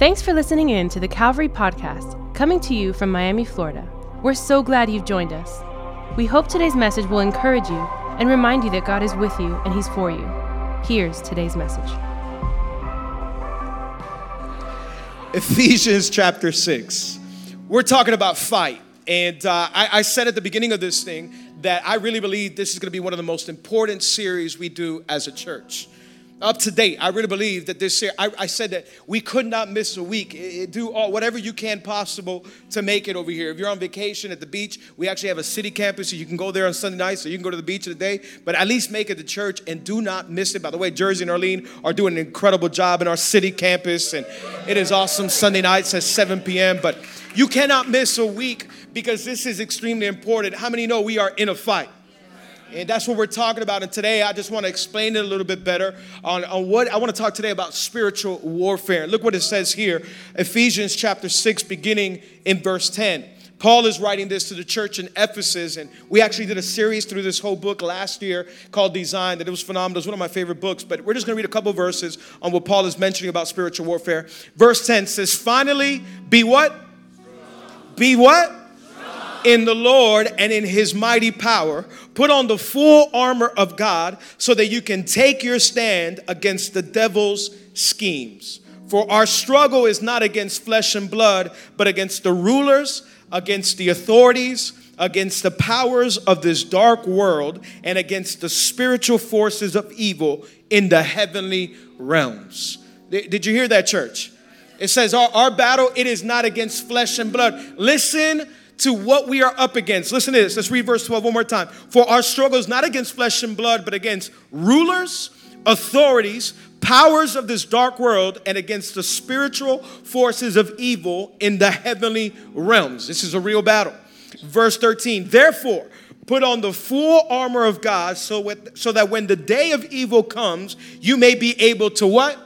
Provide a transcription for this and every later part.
Thanks for listening in to the Calvary Podcast, coming to you from Miami, Florida. We're so glad you've joined us. We hope today's message will encourage you and remind you that God is with you and He's for you. Here's today's message. Ephesians chapter 6. We're talking about fight. And I said at the beginning of this thing that I really believe this is going to be one of the most important series we do as a church. Up to date, I really believe that this year, I said that we could not miss a week. Do whatever you can possible to make it over here. If you're on vacation at the beach, we actually have a city campus, so you can go there on Sunday night, so you can go to the beach in the day, but at least make it to church and do not miss it. By the way, Jersey and Arlene are doing an incredible job in our city campus, and it is awesome. Sunday nights at 7 p.m., but you cannot miss a week because this is extremely important. How many know we are in a fight? And that's what we're talking about. And today, I just want to explain it a little bit better on what I want to talk today about spiritual warfare. Look what it says here, Ephesians chapter 6, beginning in verse 10. Paul is writing this to the church in Ephesus, and we actually did a series through this whole book last year called Design, that it was phenomenal. It's one of my favorite books, but we're just going to read a couple verses on what Paul is mentioning about spiritual warfare. Verse 10 says, finally, be what? Strong. Be what? In the Lord and in His mighty power, put on the full armor of God so that you can take your stand against the devil's schemes. For our struggle is not against flesh and blood, but against the rulers, against the authorities, against the powers of this dark world, and against the spiritual forces of evil in the heavenly realms. Did you hear that, church? It says our battle, it is not against flesh and blood. Listen to what we are up against. Listen to this. Let's read verse 12 one more time. For our struggle is not against flesh and blood, but against rulers, authorities, powers of this dark world, and against the spiritual forces of evil in the heavenly realms. This is a real battle. Verse 13. Therefore, put on the full armor of God so that when the day of evil comes, you may be able to what?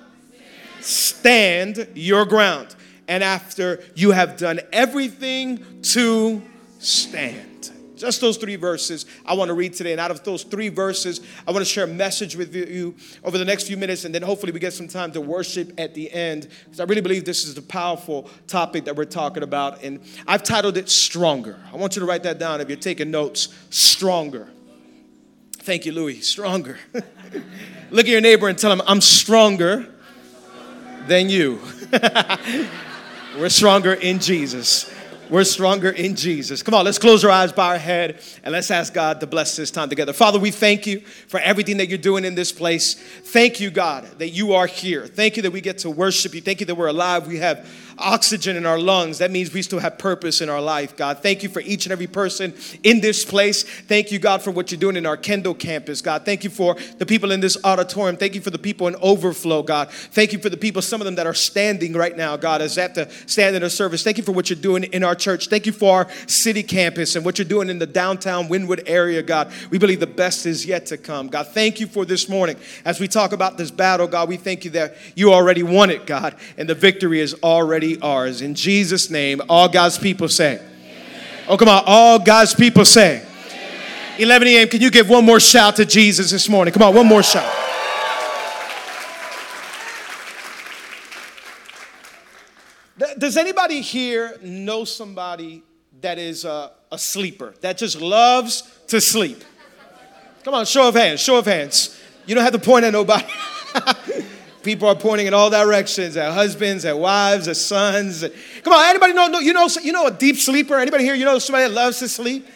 Stand your ground. And after you have done everything to stand. Just those three verses I want to read today. And out of those three verses, I want to share a message with you over the next few minutes. And then hopefully we get some time to worship at the end. Because I really believe this is a powerful topic that we're talking about. And I've titled it Stronger. I want you to write that down if you're taking notes. Stronger. Thank you, Louis. Stronger. Look at your neighbor and tell him, I'm stronger than you. We're stronger in Jesus. We're stronger in Jesus. Come on, let's close our eyes, bow our head, and let's ask God to bless this time together. Father, we thank you for everything that you're doing in this place. Thank you, God, that you are here. Thank you that we get to worship you. Thank you that we're alive. We have oxygen in our lungs. That means we still have purpose in our life, God. Thank you for each and every person in this place. Thank you, God, for what you're doing in our Kendall campus, God. Thank you for the people in this auditorium. Thank you for the people in overflow, God. Thank you for the people, some of them that are standing right now, God, as they have to stand in a service. Thank you for what you're doing in our church. Thank you for our city campus and what you're doing in the downtown Winwood area, God. We believe the best is yet to come, God. Thank you for this morning. As we talk about this battle, God, we thank you that you already won it, God, and the victory is already ours. In Jesus' name, all God's people say. Amen. Oh, come on. All God's people say. Amen. 11 a.m. Can you give one more shout to Jesus this morning? Come on, one more shout. Does anybody here know somebody that is a sleeper, that just loves to sleep? Come on, show of hands, show of hands. You don't have to point at nobody. People are pointing in all directions, at husbands, at wives, at sons. Come on, anybody know you know a deep sleeper? Anybody here, you know somebody that loves to sleep?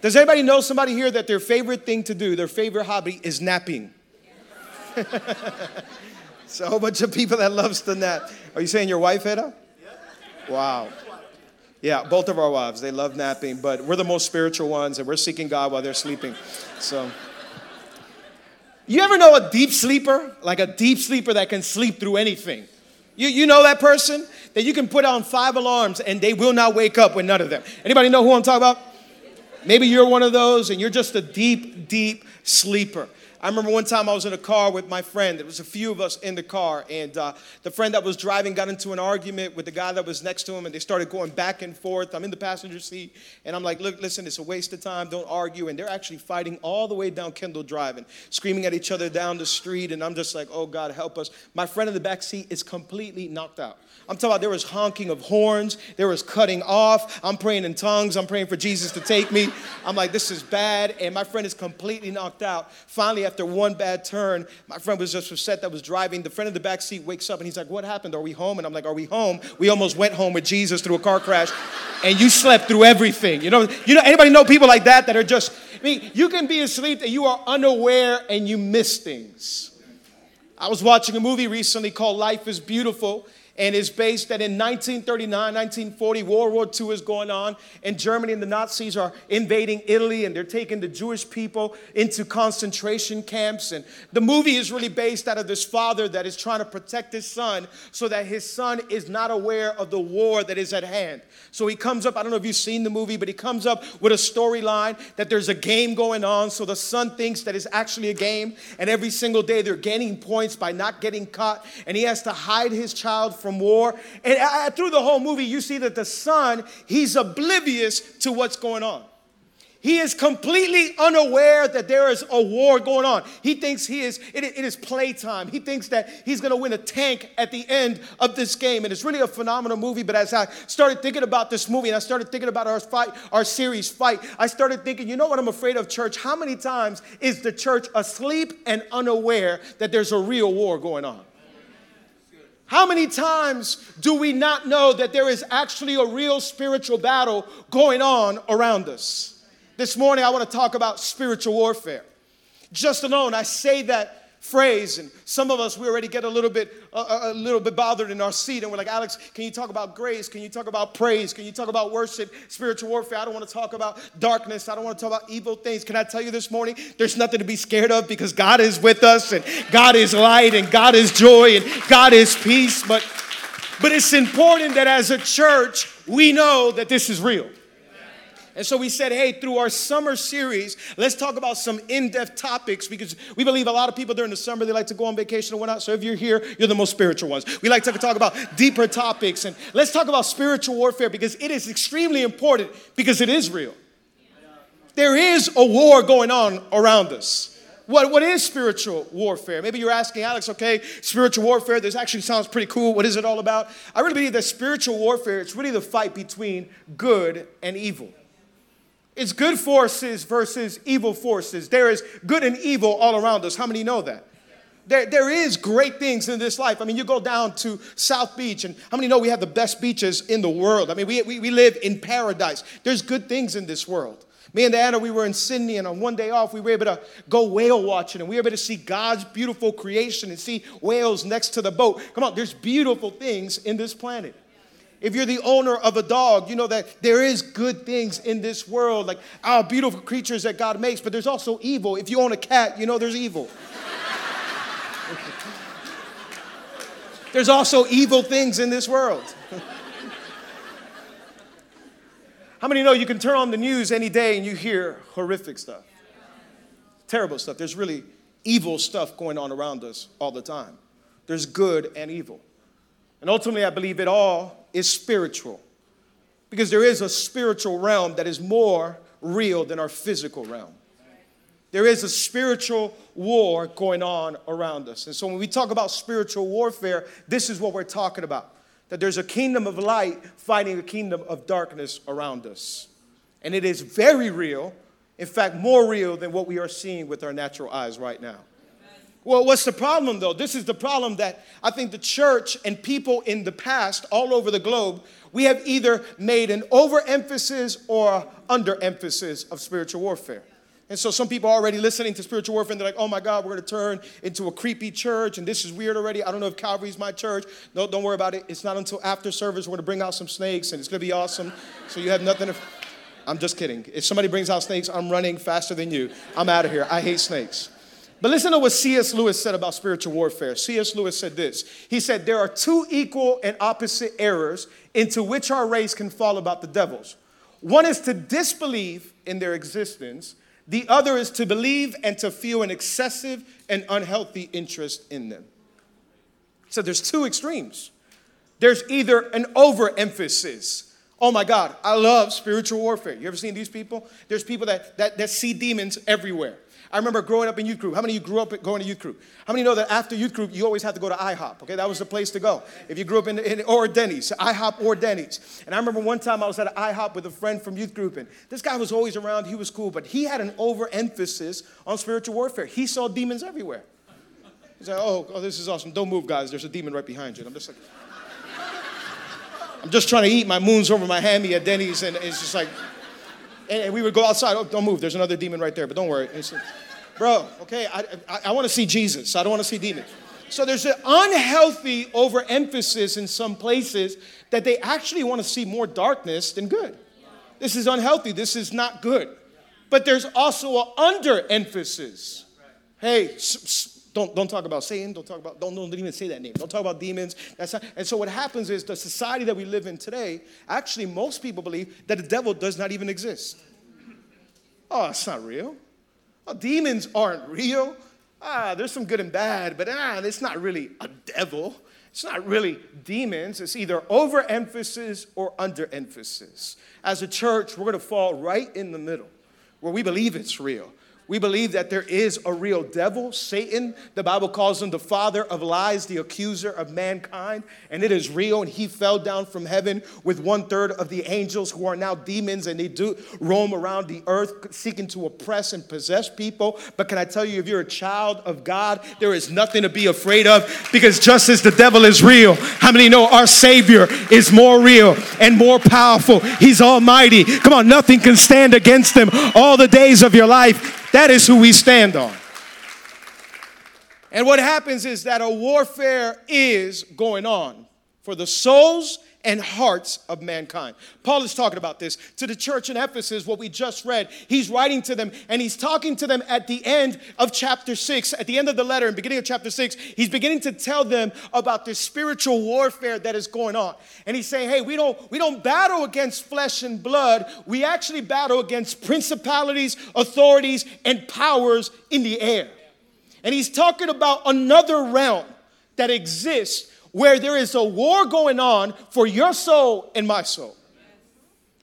Does anybody know somebody here that their favorite thing to do, their favorite hobby is napping? It's a whole bunch of people that loves to nap. Are you saying your wife, Edda? Wow. Yeah, both of our wives, they love napping, but we're the most spiritual ones, and we're seeking God while they're sleeping. So... you ever know a deep sleeper? Like a deep sleeper that can sleep through anything. You know that person? That you can put on 5 alarms and they will not wake up with none of them. Anybody know who I'm talking about? Maybe you're one of those and you're just a deep, deep sleeper. I remember one time I was in a car with my friend. There was a few of us in the car, and the friend that was driving got into an argument with the guy that was next to him, and they started going back and forth. I'm in the passenger seat, and I'm like, look, listen, it's a waste of time. Don't argue. And they're actually fighting all the way down Kendall Drive and screaming at each other down the street, and I'm just like, oh, God, help us. My friend in the back seat is completely knocked out. I'm talking about there was honking of horns. There was cutting off. I'm praying in tongues. I'm praying for Jesus to take me. I'm like, this is bad, and my friend is completely knocked out. Finally, after one bad turn, my friend was just upset that was driving. The friend in the back seat wakes up and he's like, what happened? Are we home? And I'm like, are we home? We almost went home with Jesus through a car crash, and you slept through everything. You know, anybody know people like that that are just, I mean, you can be asleep and you are unaware and you miss things. I was watching a movie recently called Life is Beautiful, and it's based that in 1939, 1940, World War II is going on, and Germany and the Nazis are invading Italy, and they're taking the Jewish people into concentration camps. And the movie is really based out of this father that is trying to protect his son so that his son is not aware of the war that is at hand. So he comes up, I don't know if you've seen the movie, but he comes up with a storyline that there's a game going on, so the son thinks that it's actually a game, and every single day they're gaining points by not getting caught, and he has to hide his child from war. And through the whole movie, you see that the son, he's oblivious to what's going on. He is completely unaware that there is a war going on. He thinks it is playtime. He thinks that he's going to win a tank at the end of this game. And it's really a phenomenal movie. But as I started thinking about this movie and I started thinking about our series, Fight, I started thinking, you know what I'm afraid of, church? How many times is the church asleep and unaware that there's a real war going on? How many times do we not know that there is actually a real spiritual battle going on around us? This morning, I want to talk about spiritual warfare. Just alone, I say that phrase, and some of us, we already get a little bit bothered in our seat, and we're like, Alex, can you talk about grace? Can you talk about praise? Can you talk about worship, spiritual warfare? I don't want to talk about darkness. I don't want to talk about evil things. Can I tell you this morning, there's nothing to be scared of because God is with us, and God is light, and God is joy, and God is peace. But it's important that as a church, we know that this is real. And so we said, hey, through our summer series, let's talk about some in-depth topics because we believe a lot of people during the summer, they like to go on vacation and whatnot. So if you're here, you're the most spiritual ones. We like to talk about deeper topics. And let's talk about spiritual warfare because it is extremely important because it is real. There is a war going on around us. What is spiritual warfare? Maybe you're asking, Alex, okay, spiritual warfare, this actually sounds pretty cool. What is it all about? I really believe that spiritual warfare, it's really the fight between good and evil. It's good forces versus evil forces. There is good and evil all around us. How many know that? There is great things in this life. I mean, you go down to South Beach, and how many know we have the best beaches in the world? I mean, we live in paradise. There's good things in this world. Me and Diana, we were in Sydney, and on one day off, we were able to go whale watching, and we were able to see God's beautiful creation and see whales next to the boat. Come on, there's beautiful things in this planet. If you're the owner of a dog, you know that there is good things in this world, like our beautiful creatures that God makes, but there's also evil. If you own a cat, you know there's evil. There's also evil things in this world. How many know you can turn on the news any day and you hear horrific stuff? Terrible stuff. There's really evil stuff going on around us all the time. There's good and evil. And ultimately, I believe it all is spiritual because there is a spiritual realm that is more real than our physical realm. There is a spiritual war going on around us. And so when we talk about spiritual warfare, this is what we're talking about, that there's a kingdom of light fighting a kingdom of darkness around us. And it is very real, in fact, more real than what we are seeing with our natural eyes right now. Well, what's the problem, though? This is the problem that I think the church and people in the past all over the globe, we have either made an overemphasis or underemphasis of spiritual warfare. And so some people are already listening to spiritual warfare, and they're like, oh, my God, we're going to turn into a creepy church, and this is weird already. I don't know if Calvary's my church. No, don't worry about it. It's not until after service. We're going to bring out some snakes, and it's going to be awesome. So you have nothing to... I'm just kidding. If somebody brings out snakes, I'm running faster than you. I'm out of here. I hate snakes. But listen to what C.S. Lewis said about spiritual warfare. C.S. Lewis said this. He said, there are two equal and opposite errors into which our race can fall about the devils. One is to disbelieve in their existence. The other is to believe and to feel an excessive and unhealthy interest in them. So there's two extremes. There's either an overemphasis. Oh my God, I love spiritual warfare. You ever seen these people? There's people that see demons everywhere. I remember growing up in youth group. How many of you grew up going to youth group? How many know that after youth group, you always had to go to IHOP? Okay, that was the place to go. If you grew up in or Denny's, IHOP or Denny's. And I remember one time I was at an IHOP with a friend from youth group, and this guy was always around. He was cool, but he had an overemphasis on spiritual warfare. He saw demons everywhere. He's like, oh, this is awesome. Don't move, guys. There's a demon right behind you. And I'm just like, I'm just trying to eat my moons over my hammy at Denny's, and it's just like, and we would go outside. Oh, don't move. There's another demon right there, but don't worry. It's like, bro, okay, I want to see Jesus. I don't want to see demons. So there's an unhealthy overemphasis in some places that they actually want to see more darkness than good. This is unhealthy. This is not good. But there's also an underemphasis. Hey, don't talk about Satan. Don't talk about, don't even say that name. Don't talk about demons. That's not, and so what happens is the society that we live in today, actually most people believe that the devil does not even exist. Oh, it's not real. Oh, demons aren't real. There's some good and bad, but it's not really a devil. It's not really demons. It's either overemphasis or underemphasis. As a church, we're going to fall right in the middle where we believe it's real. We believe that there is a real devil, Satan. The Bible calls him the father of lies, the accuser of mankind, and it is real. And he fell down from heaven with 1/3 of the angels who are now demons, and they do roam around the earth seeking to oppress and possess people. But can I tell you, if you're a child of God, there is nothing to be afraid of, because just as the devil is real, how many know our Savior is more real and more powerful? He's almighty. Come on, nothing can stand against him all the days of your life. That is who we stand on. And what happens is that a warfare is going on for the souls and hearts of mankind. Paul is talking about this to the church in Ephesus, what we just read. He's writing to them, and he's talking to them at the end of chapter 6, at the end of the letter and beginning of chapter 6. He's beginning to tell them about this spiritual warfare that is going on. And he's saying, hey, we don't battle against flesh and blood. We actually battle against principalities, authorities, and powers in the air. And he's talking about another realm that exists where there is a war going on for your soul and my soul.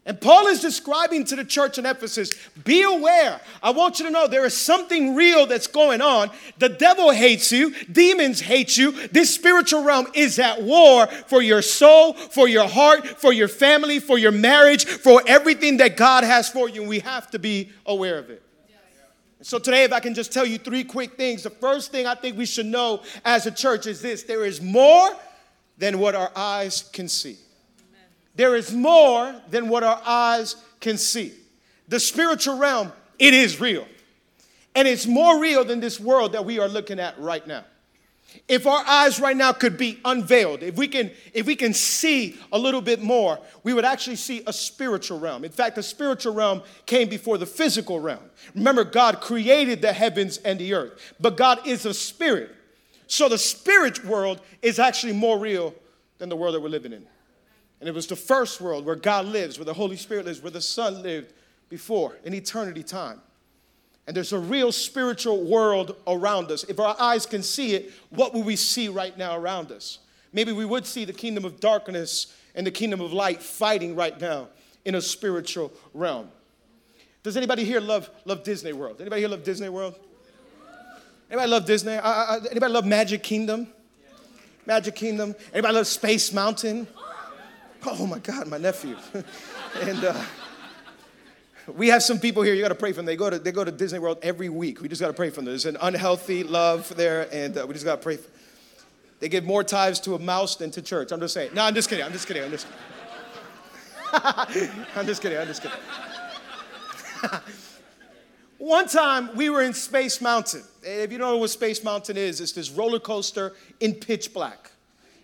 And Paul is describing to the church in Ephesus, be aware. I want you to know there is something real that's going on. The devil hates you. Demons hate you. This spiritual realm is at war for your soul, for your heart, for your family, for your marriage, for everything that God has for you. And we have to be aware of it. So today, if I can just tell you three quick things, the first thing I think we should know as a church is this. There is more than what our eyes can see. Amen. There is more than what our eyes can see. The spiritual realm, it is real. And it's more real than this world that we are looking at right now. If our eyes right now could be unveiled, if we can see a little bit more, we would actually see a spiritual realm. In fact, the spiritual realm came before the physical realm. Remember, God created the heavens and the earth, but God is a spirit. So the spirit world is actually more real than the world that we're living in. And it was the first world where God lives, where the Holy Spirit lives, where the Son lived before in eternity time. And there's a real spiritual world around us. If our eyes can see it, what will we see right now around us? Maybe we would see the kingdom of darkness and the kingdom of light fighting right now in a spiritual realm. Does anybody here love Disney World? Anybody here love Disney World? Anybody love Disney? Anybody love Magic Kingdom? Magic Kingdom. Anybody love Space Mountain? Oh, my God, my nephew. We have some people here, you got to pray for them. They go to Disney World every week. We just got to pray for them. There's an unhealthy love there, and we just got to pray for them. They give more tithes to a mouse than to church. I'm just saying. No, I'm just kidding. One time, we were in Space Mountain. If you don't know what Space Mountain is, it's this roller coaster in pitch black.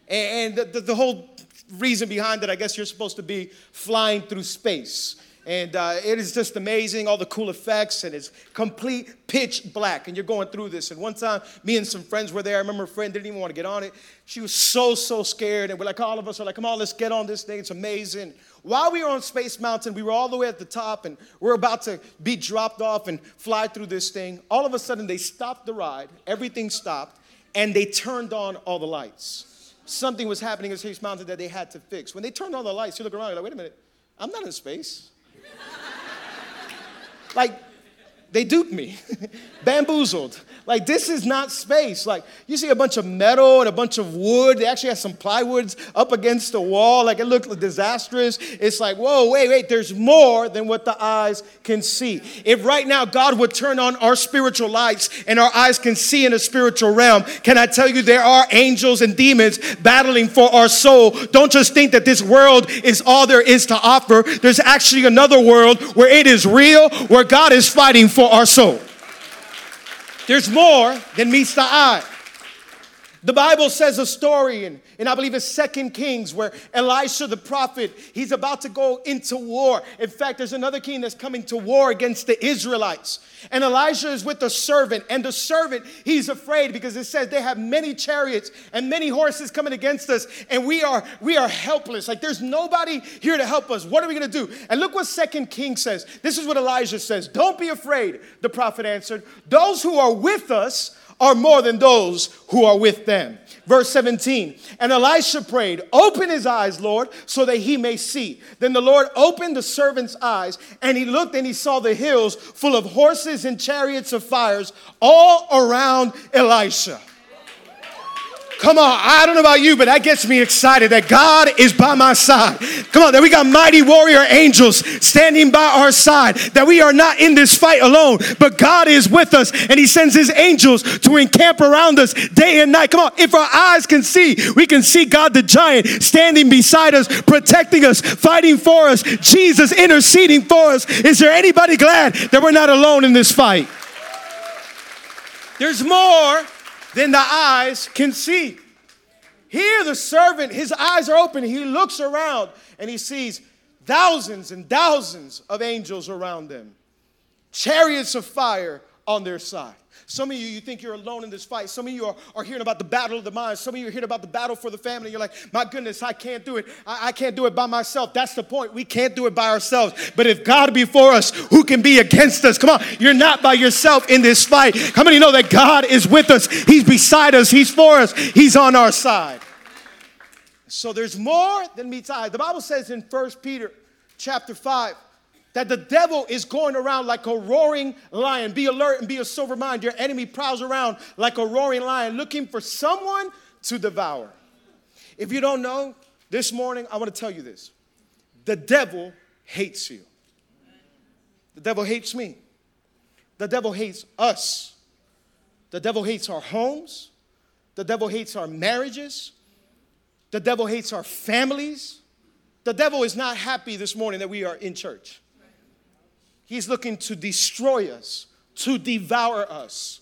And the whole reason behind it, I guess you're supposed to be flying through space. And it is just amazing, all the cool effects, and it's complete pitch black, and you're going through this. And one time, me and some friends were there. I remember a friend didn't even want to get on it. She was so scared, and we're like, all of us are like, come on, let's get on this thing. It's amazing. While we were on Space Mountain, we were all the way at the top, and we're about to be dropped off and fly through this thing. All of a sudden, they stopped the ride. Everything stopped, and they turned on all the lights. Something was happening at Space Mountain that they had to fix. When they turned on the lights, you look around, you're like, wait a minute, I'm not in space. Like, they duped me, bamboozled. Like, this is not space. Like, you see a bunch of metal and a bunch of wood. They actually had some plywoods up against the wall. Like, it looked disastrous. It's like, whoa, wait. There's more than what the eyes can see. If right now God would turn on our spiritual lights and our eyes can see in a spiritual realm, can I tell you there are angels and demons battling for our soul? Don't just think that this world is all there is to offer. There's actually another world where it is real, where God is fighting for our soul. There's more than meets the eye. The Bible says a story, and I believe it's 2 Kings, where Elisha the prophet, he's about to go into war. In fact, there's another king that's coming to war against the Israelites. And Elisha is with a servant, and the servant, he's afraid because it says they have many chariots and many horses coming against us, and we are helpless. Like, there's nobody here to help us. What are we going to do? And look what 2 Kings says. This is what Elijah says. Don't be afraid, the prophet answered. Those who are with us are more than those who are with them. Verse 17, and Elisha prayed, open his eyes, Lord, so that he may see. Then the Lord opened the servant's eyes, and he looked and he saw the hills full of horses and chariots of fires all around Elisha. Come on, I don't know about you, but that gets me excited that God is by my side. Come on, that we got mighty warrior angels standing by our side, that we are not in this fight alone, but God is with us, and he sends his angels to encamp around us day and night. Come on, if our eyes can see, we can see God the giant standing beside us, protecting us, fighting for us, Jesus interceding for us. Is there anybody glad that we're not alone in this fight? There's more than the eyes can see. Here the servant, his eyes are open. He looks around and he sees thousands and thousands of angels around them. Chariots of fire on their side. Some of you think you're alone in this fight. Some of you are hearing about the battle of the mind. Some of you are hearing about the battle for the family. You're like, my goodness, I can't do it. I can't do it by myself. That's the point. We can't do it by ourselves. But if God be for us, who can be against us? Come on, you're not by yourself in this fight. How many know that God is with us? He's beside us. He's for us. He's on our side. So there's more than meets eye. The Bible says in 1 Peter chapter 5, that the devil is going around like a roaring lion. Be alert and be of sober mind. Your enemy prowls around like a roaring lion looking for someone to devour. If you don't know, this morning I want to tell you this. The devil hates you. The devil hates me. The devil hates us. The devil hates our homes. The devil hates our marriages. The devil hates our families. The devil is not happy this morning that we are in church. He's looking to destroy us, to devour us.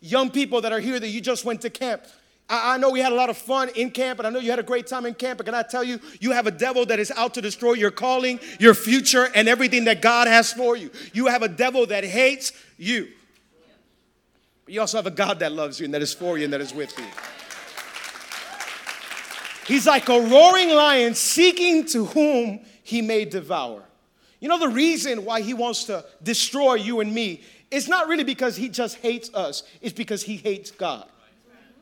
Young people that are here that you just went to camp. I know we had a lot of fun in camp, and I know you had a great time in camp, but can I tell you, you have a devil that is out to destroy your calling, your future, and everything that God has for you. You have a devil that hates you. But you also have a God that loves you and that is for you and that is with you. He's like a roaring lion seeking to whom he may devour. You know, the reason why he wants to destroy you and me is not really because he just hates us. It's because he hates God.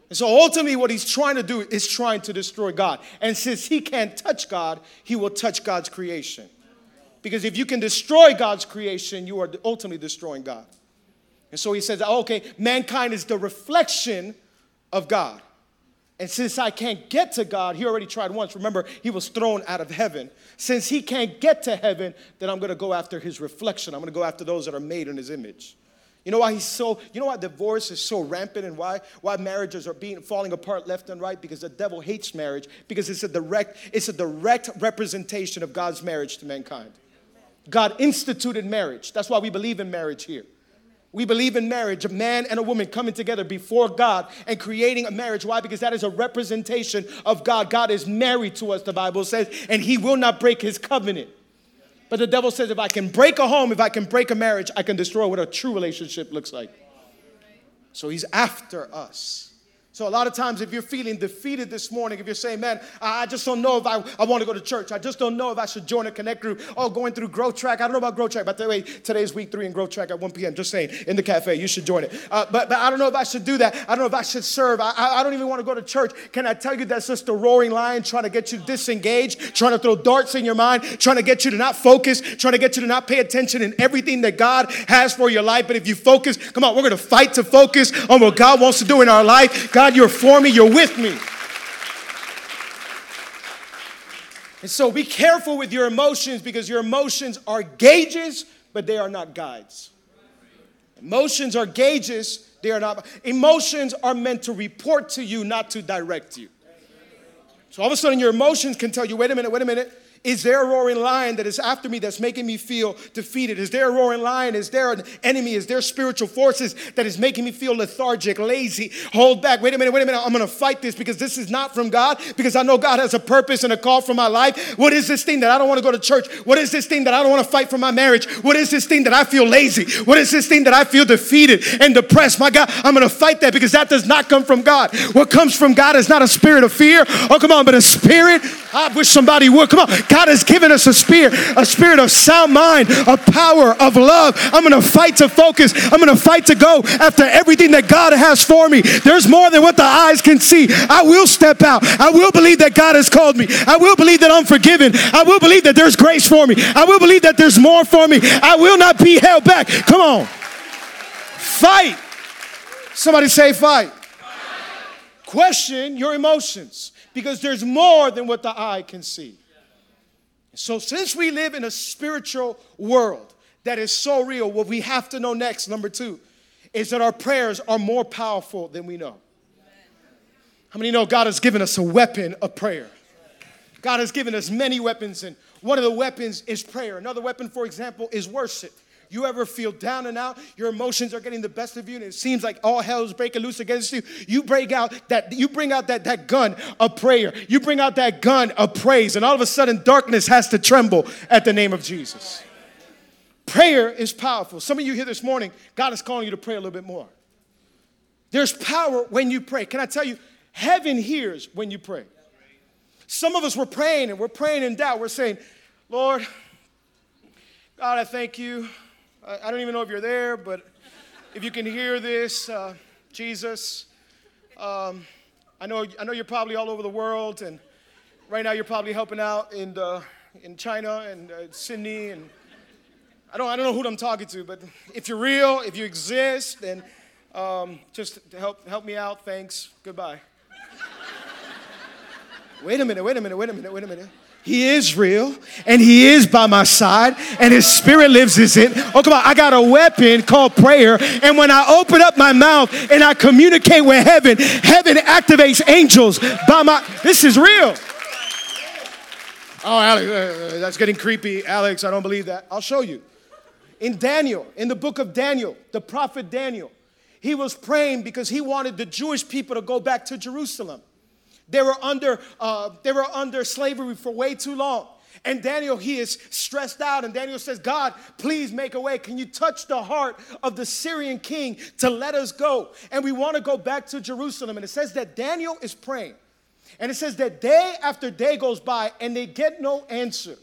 And so ultimately what he's trying to do is trying to destroy God. And since he can't touch God, he will touch God's creation. Because if you can destroy God's creation, you are ultimately destroying God. And so he says, okay, mankind is the reflection of God. And since I can't get to God, he already tried once. Remember, he was thrown out of heaven. Since he can't get to heaven, then I'm going to go after his reflection. I'm going to go after those that are made in his image. You know why why divorce is so rampant and why marriages are falling apart left and right? Because the devil hates marriage, because it's a direct representation of God's marriage to mankind. God instituted marriage. That's why we believe in marriage here. We believe in marriage, a man and a woman coming together before God and creating a marriage. Why? Because that is a representation of God. God is married to us, the Bible says, and he will not break his covenant. But the devil says, if I can break a home, if I can break a marriage, I can destroy what a true relationship looks like. So he's after us. So a lot of times if you're feeling defeated this morning, if you're saying, man, I just don't know if I want to go to church. I just don't know if I should join a connect group. Oh, going through Growth Track. I don't know about Growth Track. By the way, today's week 3 in Growth Track at 1 p.m. Just saying, in the cafe, you should join it. But I don't know if I should do that. I don't know if I should serve. I don't even want to go to church. Can I tell you that's just a roaring lion trying to get you disengaged, trying to throw darts in your mind, trying to get you to not focus, trying to get you to not pay attention in everything that God has for your life. But if you focus, come on, we're going to fight to focus on what God wants to do in our life. God, you're for me, you're with me. And so be careful with your emotions, because your emotions are gauges, but they are not guides. Emotions are gauges, they are not. Emotions are meant to report to you, not to direct you. So all of a sudden your emotions can tell you, wait a minute. Is there a roaring lion that is after me that's making me feel defeated? Is there a roaring lion? Is there an enemy? Is there spiritual forces that is making me feel lethargic, lazy, hold back? Wait a minute. I'm going to fight this because this is not from God, because I know God has a purpose and a call for my life. What is this thing that I don't want to go to church? What is this thing that I don't want to fight for my marriage? What is this thing that I feel lazy? What is this thing that I feel defeated and depressed? My God, I'm going to fight that because that does not come from God. What comes from God is not a spirit of fear. Oh, come on, but a spirit. I wish somebody would. Come on. God has given us a spirit of sound mind, a power of love. I'm going to fight to focus. I'm going to fight to go after everything that God has for me. There's more than what the eyes can see. I will step out. I will believe that God has called me. I will believe that I'm forgiven. I will believe that there's grace for me. I will believe that there's more for me. I will not be held back. Come on. Fight. Somebody say fight. Question your emotions, because there's more than what the eye can see. So since we live in a spiritual world that is so real, what we have to know next, number 2, is that our prayers are more powerful than we know. How many know God has given us a weapon of prayer? God has given us many weapons, and one of the weapons is prayer. Another weapon, for example, is worship. You ever feel down and out? Your emotions are getting the best of you, and it seems like all hell is breaking loose against you. You bring out that gun of prayer. You bring out that gun of praise, and all of a sudden, darkness has to tremble at the name of Jesus. Prayer is powerful. Some of you here this morning, God is calling you to pray a little bit more. There's power when you pray. Can I tell you, heaven hears when you pray. Some of us were praying, and we're praying in doubt. We're saying, Lord, God, I thank you. I don't even know if you're there, but if you can hear this, Jesus, I know you're probably all over the world, and right now you're probably helping out in China and Sydney, and I don't know who I'm talking to, but if you're real, if you exist, then just help me out. Thanks. Goodbye. Wait a minute. He is real, and he is by my side, and his spirit lives in. Oh, come on. I got a weapon called prayer, and when I open up my mouth and I communicate with heaven, heaven activates angels by my... This is real. Oh, Alex, that's getting creepy. Alex, I don't believe that. I'll show you. In Daniel, in the book of Daniel, the prophet Daniel, he was praying because he wanted the Jewish people to go back to Jerusalem. They were under slavery for way too long. And Daniel, he is stressed out. And Daniel says, God, please make a way. Can you touch the heart of the Syrian king to let us go? And we want to go back to Jerusalem. And it says that Daniel is praying. And it says that day after day goes by and they get no answer.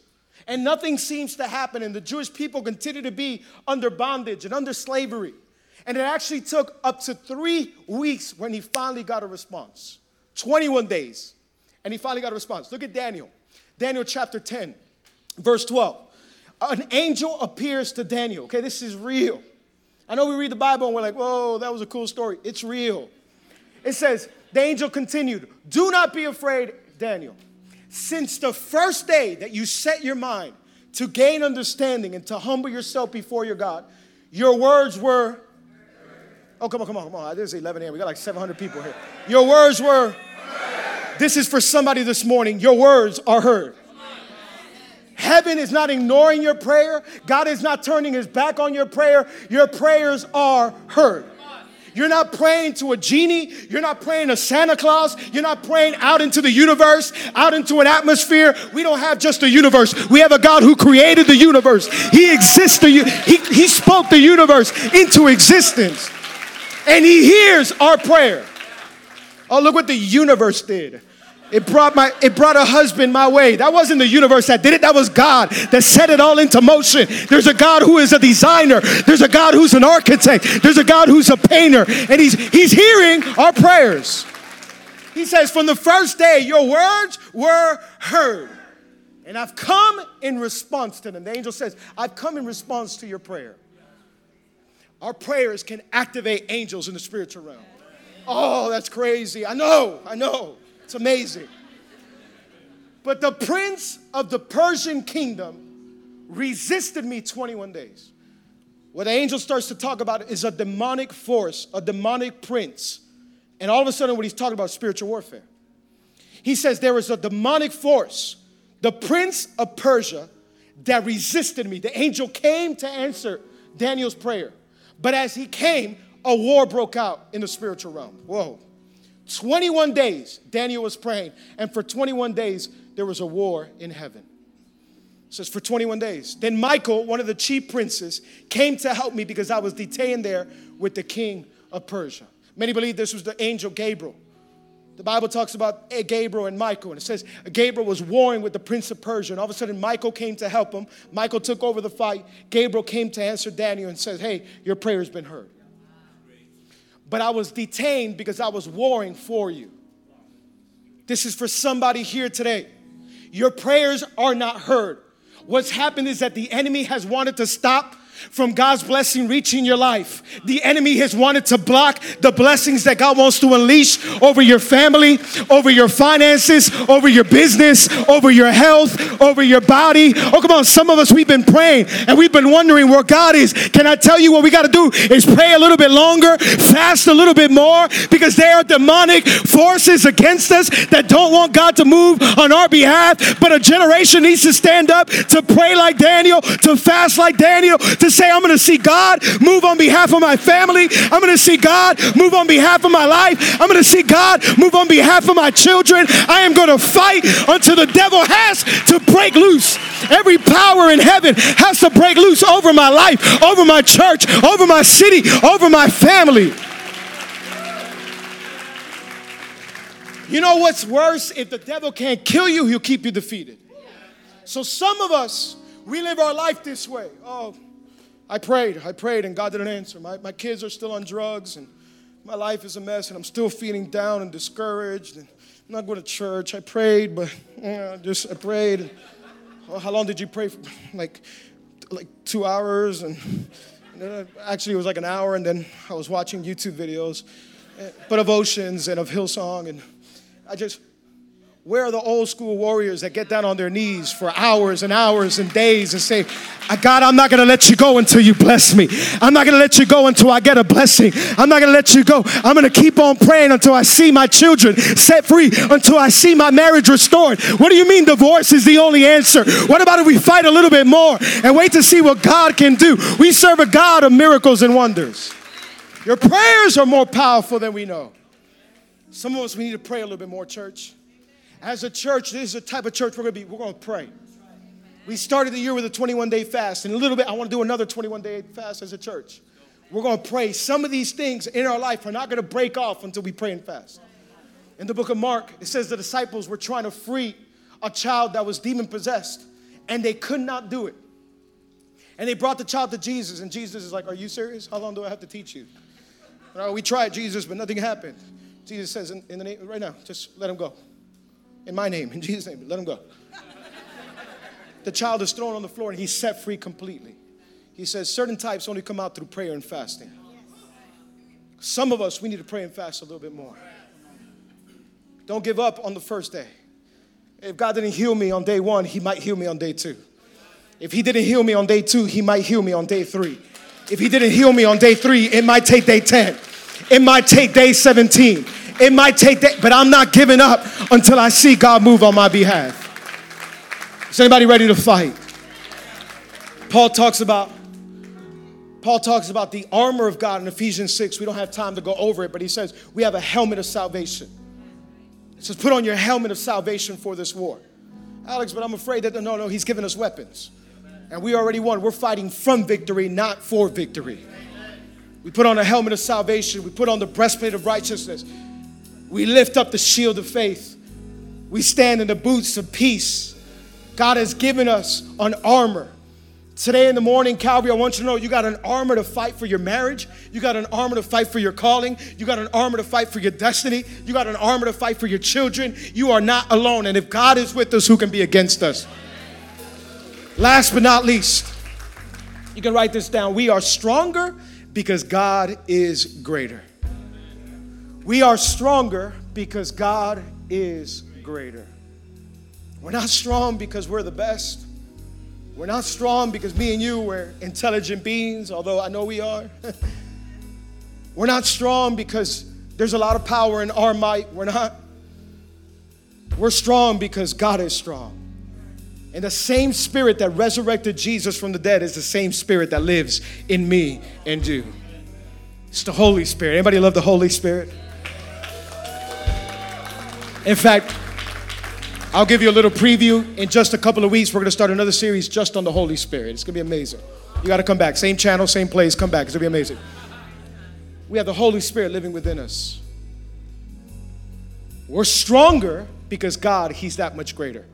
And nothing seems to happen. And the Jewish people continue to be under bondage and under slavery. And it actually took up to 3 weeks when he finally got a response. 21 days, and he finally got a response. Look at Daniel. Daniel chapter 10, verse 12. An angel appears to Daniel. Okay, this is real. I know we read the Bible and we're like, whoa, that was a cool story. It's real. It says, the angel continued, do not be afraid, Daniel. Since the first day that you set your mind to gain understanding and to humble yourself before your God, your words were... Oh, come on. There's 11 here. We got like 700 people here. Your words were... This is for somebody this morning. Your words are heard. Heaven is not ignoring your prayer. God is not turning his back on your prayer. Your prayers are heard. You're not praying to a genie. You're not praying to Santa Claus. You're not praying out into the universe, out into an atmosphere. We don't have just a universe. We have a God who created the universe. He exists. He spoke the universe into existence. And he hears our prayer. Oh, look what the universe did. It brought a husband my way. That wasn't the universe that did it. That was God that set it all into motion. There's a God who is a designer. There's a God who's an architect. There's a God who's a painter. And he's hearing our prayers. He says, from the first day, your words were heard. And I've come in response to them. The angel says, I've come in response to your prayer. Our prayers can activate angels in the spiritual realm. Oh, that's crazy. I know. It's amazing. But the prince of the Persian kingdom resisted me 21 days. What the angel starts to talk about is a demonic force, a demonic prince. And all of a sudden what he's talking about is spiritual warfare. He says there was a demonic force, the prince of Persia, that resisted me. The angel came to answer Daniel's prayer. But as he came, a war broke out in the spiritual realm. Whoa. 21 days, Daniel was praying. And for 21 days, there was a war in heaven. It says, for 21 days. Then Michael, one of the chief princes, came to help me because I was detained there with the king of Persia. Many believe this was the angel Gabriel. The Bible talks about Gabriel and Michael. And it says Gabriel was warring with the prince of Persia. And all of a sudden, Michael came to help him. Michael took over the fight. Gabriel came to answer Daniel and says, hey, your prayer has been heard. But I was detained because I was warring for you. This is for somebody here today. Your prayers are not heard. What's happened is that the enemy has wanted to stop from God's blessing reaching your life. The enemy has wanted to block the blessings that God wants to unleash over your family, over your finances, over your business, over your health, over your body. Oh, come on. Some of us, we've been praying and we've been wondering where God is. Can I tell you what we got to do is pray a little bit longer, fast a little bit more, because there are demonic forces against us that don't want God to move on our behalf. But a generation needs to stand up to pray like Daniel, to fast like Daniel, to say, I'm going to see God move on behalf of my family. I'm going to see God move on behalf of my life. I'm going to see God move on behalf of my children. I am going to fight until the devil has to break loose. Every power in heaven has to break loose over my life, over my church, over my city, over my family. You know what's worse? If the devil can't kill you, he'll keep you defeated. So some of us, we live our life this way. Oh, I prayed, and God didn't answer. My kids are still on drugs, and my life is a mess, and I'm still feeling down and discouraged, and I'm not going to church. I prayed, but I prayed. And, oh, how long did you pray for? Like 2 hours, and then actually it was like an hour, and then I was watching YouTube videos, but of Oceans and of Hillsong, and I just... Where are the old school warriors that get down on their knees for hours and hours and days and say, God, I'm not going to let you go until you bless me. I'm not going to let you go until I get a blessing. I'm not going to let you go. I'm going to keep on praying until I see my children set free, until I see my marriage restored. What do you mean divorce is the only answer? What about if we fight a little bit more and wait to see what God can do? We serve a God of miracles and wonders. Your prayers are more powerful than we know. Some of us, we need to pray a little bit more, church. As a church, this is the type of church we're going to be. We're going to pray. We started the year with a 21-day fast. In a little bit, I want to do another 21-day fast as a church. We're going to pray. Some of these things in our life are not going to break off until we pray and fast. In the book of Mark, it says the disciples were trying to free a child that was demon-possessed, and they could not do it. And they brought the child to Jesus, and Jesus is like, are you serious? How long do I have to teach you? Right, we tried, Jesus, but nothing happened. Jesus says, in the name, right now, just let him go. In my name, in Jesus' name, let him go. The child is thrown on the floor and he's set free completely. He says certain types only come out through prayer and fasting. Some of us, we need to pray and fast a little bit more. Don't give up on the first day. If God didn't heal me on day one, he might heal me on day two. If he didn't heal me on day two, he might heal me on day three. If he didn't heal me on day three, it might take day 10. It might take day 17. It might take that, but I'm not giving up until I see God move on my behalf. Is anybody ready to fight? Paul talks about Paul talks about the armor of God in Ephesians 6. We don't have time to go over it, but he says we have a helmet of salvation. It says, put on your helmet of salvation for this war. Alex, but I'm afraid that, no, he's given us weapons. And we already won. We're fighting from victory, not for victory. We put on a helmet of salvation. We put on the breastplate of righteousness. We lift up the shield of faith. We stand in the boots of peace. God has given us an armor. Today in the morning, Calvary, I want you to know you got an armor to fight for your marriage. You got an armor to fight for your calling. You got an armor to fight for your destiny. You got an armor to fight for your children. You are not alone. And if God is with us, who can be against us? Last but not least, you can write this down. We are stronger because God is greater. We are stronger because God is greater. We're not strong because we're the best. We're not strong because me and you were intelligent beings, although I know we are. We're not strong because there's a lot of power in our might. We're not. We're strong because God is strong. And the same spirit that resurrected Jesus from the dead is the same spirit that lives in me and you. It's the Holy Spirit. Anybody love the Holy Spirit? In fact, I'll give you a little preview. In just a couple of weeks, we're going to start another series just on the Holy Spirit. It's going to be amazing. You got to come back. Same channel, same place. Come back. It's going to be amazing. We have the Holy Spirit living within us. We're stronger because God, He's that much greater.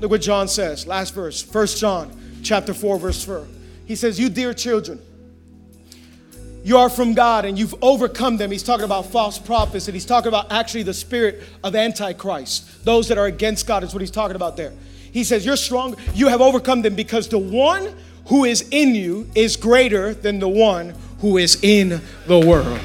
Look what John says. Last verse. 1 John chapter 4, verse 4. He says, you dear children, you are from God and you've overcome them. He's talking about false prophets, and he's talking about actually the spirit of Antichrist. Those that are against God is what he's talking about there. He says, you're strong. You have overcome them because the one who is in you is greater than the one who is in the world.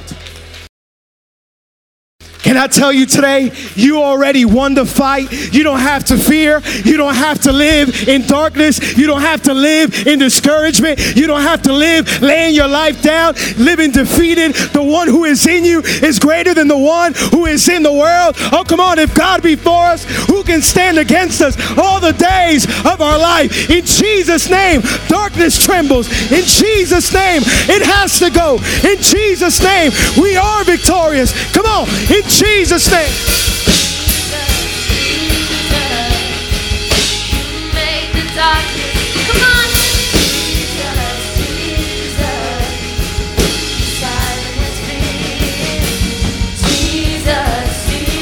Can I tell you today, you already won the fight. You don't have to fear. You don't have to live in darkness. You don't have to live in discouragement. You don't have to live laying your life down, living defeated. The one who is in you is greater than the one who is in the world. Oh, come on. If God be for us, who can stand against us all the days of our life? In Jesus' name, darkness trembles. In Jesus' name, it has to go. In Jesus' name, we are victorious. Come on. In Jesus' name. You make the darkness. Come on. Jesus, Jesus.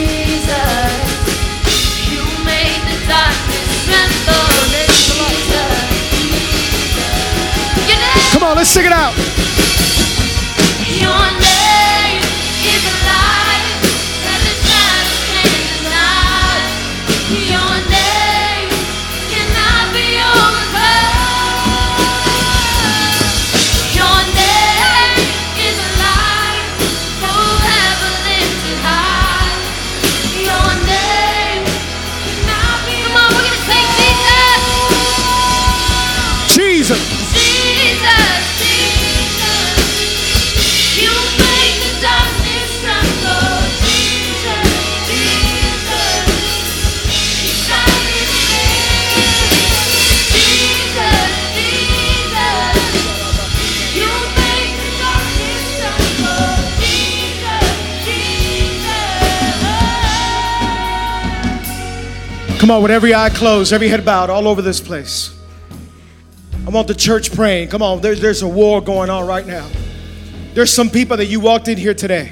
You made the darkness tremble. Come on, let's sing it out. Your name is alive. Come on, with every eye closed, every head bowed, all over this place. I want the church praying. Come on, there's a war going on right now. There's some people that you walked in here today.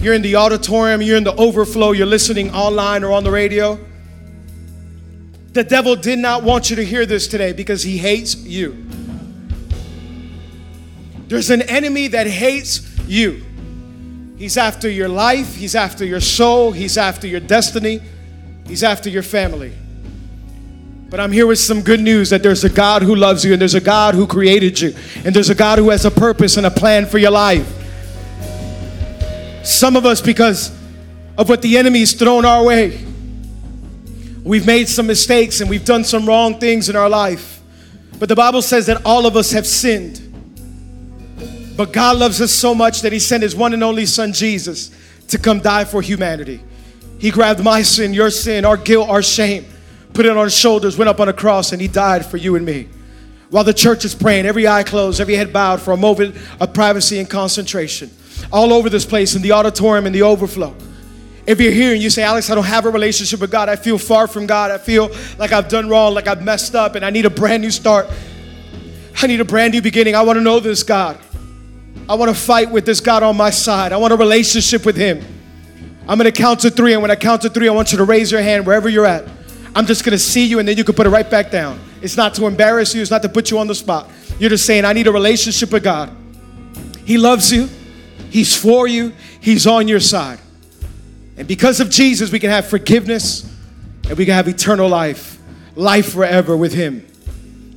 You're in the auditorium, you're in the overflow, you're listening online or on the radio. The devil did not want you to hear this today because he hates you. There's an enemy that hates you. He's after your life, he's after your soul, he's after your destiny. He's after your family. But I'm here with some good news that there's a God who loves you, and there's a God who created you, and there's a God who has a purpose and a plan for your life. Some of us, because of what the enemy's thrown our way, we've made some mistakes and we've done some wrong things in our life. But the Bible says that all of us have sinned. But God loves us so much that He sent His one and only Son, Jesus, to come die for humanity. He grabbed my sin, your sin, our guilt, our shame, put it on His shoulders, went up on a cross, and He died for you and me. While the church is praying, every eye closed, every head bowed, for a moment of privacy and concentration. All over this place, in the auditorium, in the overflow. If you're here and you say, Alex, I don't have a relationship with God. I feel far from God. I feel like I've done wrong, like I've messed up, and I need a brand new start. I need a brand new beginning. I want to know this God. I want to fight with this God on my side. I want a relationship with Him. I'm going to count to three, and when I count to three, I want you to raise your hand wherever you're at. I'm just going to see you, and then you can put it right back down. It's not to embarrass you. It's not to put you on the spot. You're just saying, I need a relationship with God. He loves you. He's for you. He's on your side. And because of Jesus, we can have forgiveness, and we can have eternal life, life forever with Him.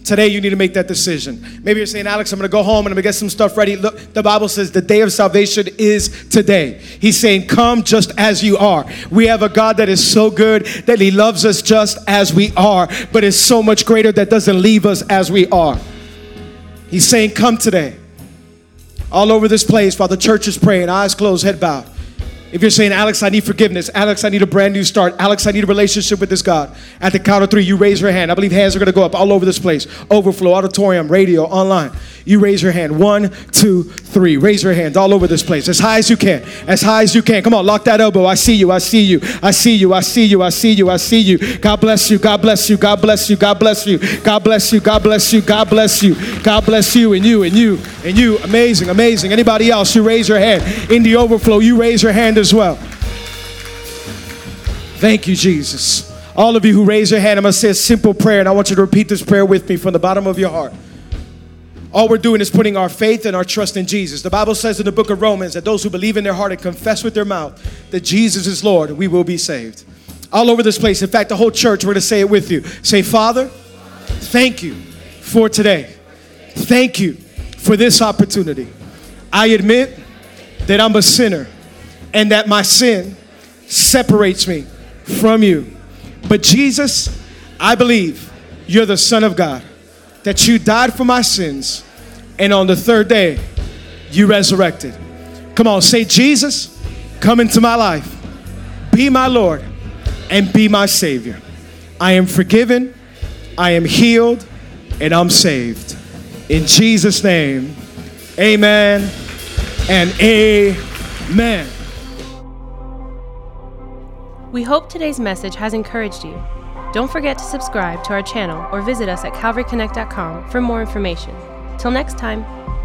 Today, you need to make that decision. Maybe you're saying, Alex, I'm going to go home and I'm going to get some stuff ready. Look, the Bible says the day of salvation is today. He's saying, come just as you are. We have a God that is so good that He loves us just as we are, but is so much greater that doesn't leave us as we are. He's saying, come today. All over this place while the church is praying, eyes closed, head bowed. If you're saying, Alex, I need forgiveness. Alex, I need a brand new start. Alex, I need a relationship with this God. At the count of three, you raise your hand. I believe hands are going to go up all over this place. Overflow, auditorium, radio, online. You raise your hand. 1, 2, 3. Raise your hands all over this place. As high as you can. As high as you can. Come on, lock that elbow. I see you. I see you. I see you. I see you. I see you. I see you. God bless you. God bless you. God bless you. God bless you. God bless you. God bless you. God bless you. God bless you and you and you and you. Amazing. Amazing. Anybody else, you raise your hand. In the overflow, you raise your hand as well. Thank you, Jesus. All of you who raise your hand, I'm going to say a simple prayer, and I want you to repeat this prayer with me from the bottom of your heart. All we're doing is putting our faith and our trust in Jesus. The Bible says in the book of Romans that those who believe in their heart and confess with their mouth that Jesus is Lord, we will be saved. All over this place, in fact, the whole church, we're going to say it with you. Say, Father, thank you for today. Thank you for this opportunity. I admit that I'm a sinner, and that my sin separates me from you. But Jesus, I believe you're the Son of God, that you died for my sins, and on the third day, you resurrected. Come on, say, Jesus, come into my life. Be my Lord and be my Savior. I am forgiven, I am healed, and I'm saved. In Jesus' name, amen and amen. We hope today's message has encouraged you. Don't forget to subscribe to our channel or visit us at CalvaryConnect.com for more information. Till next time.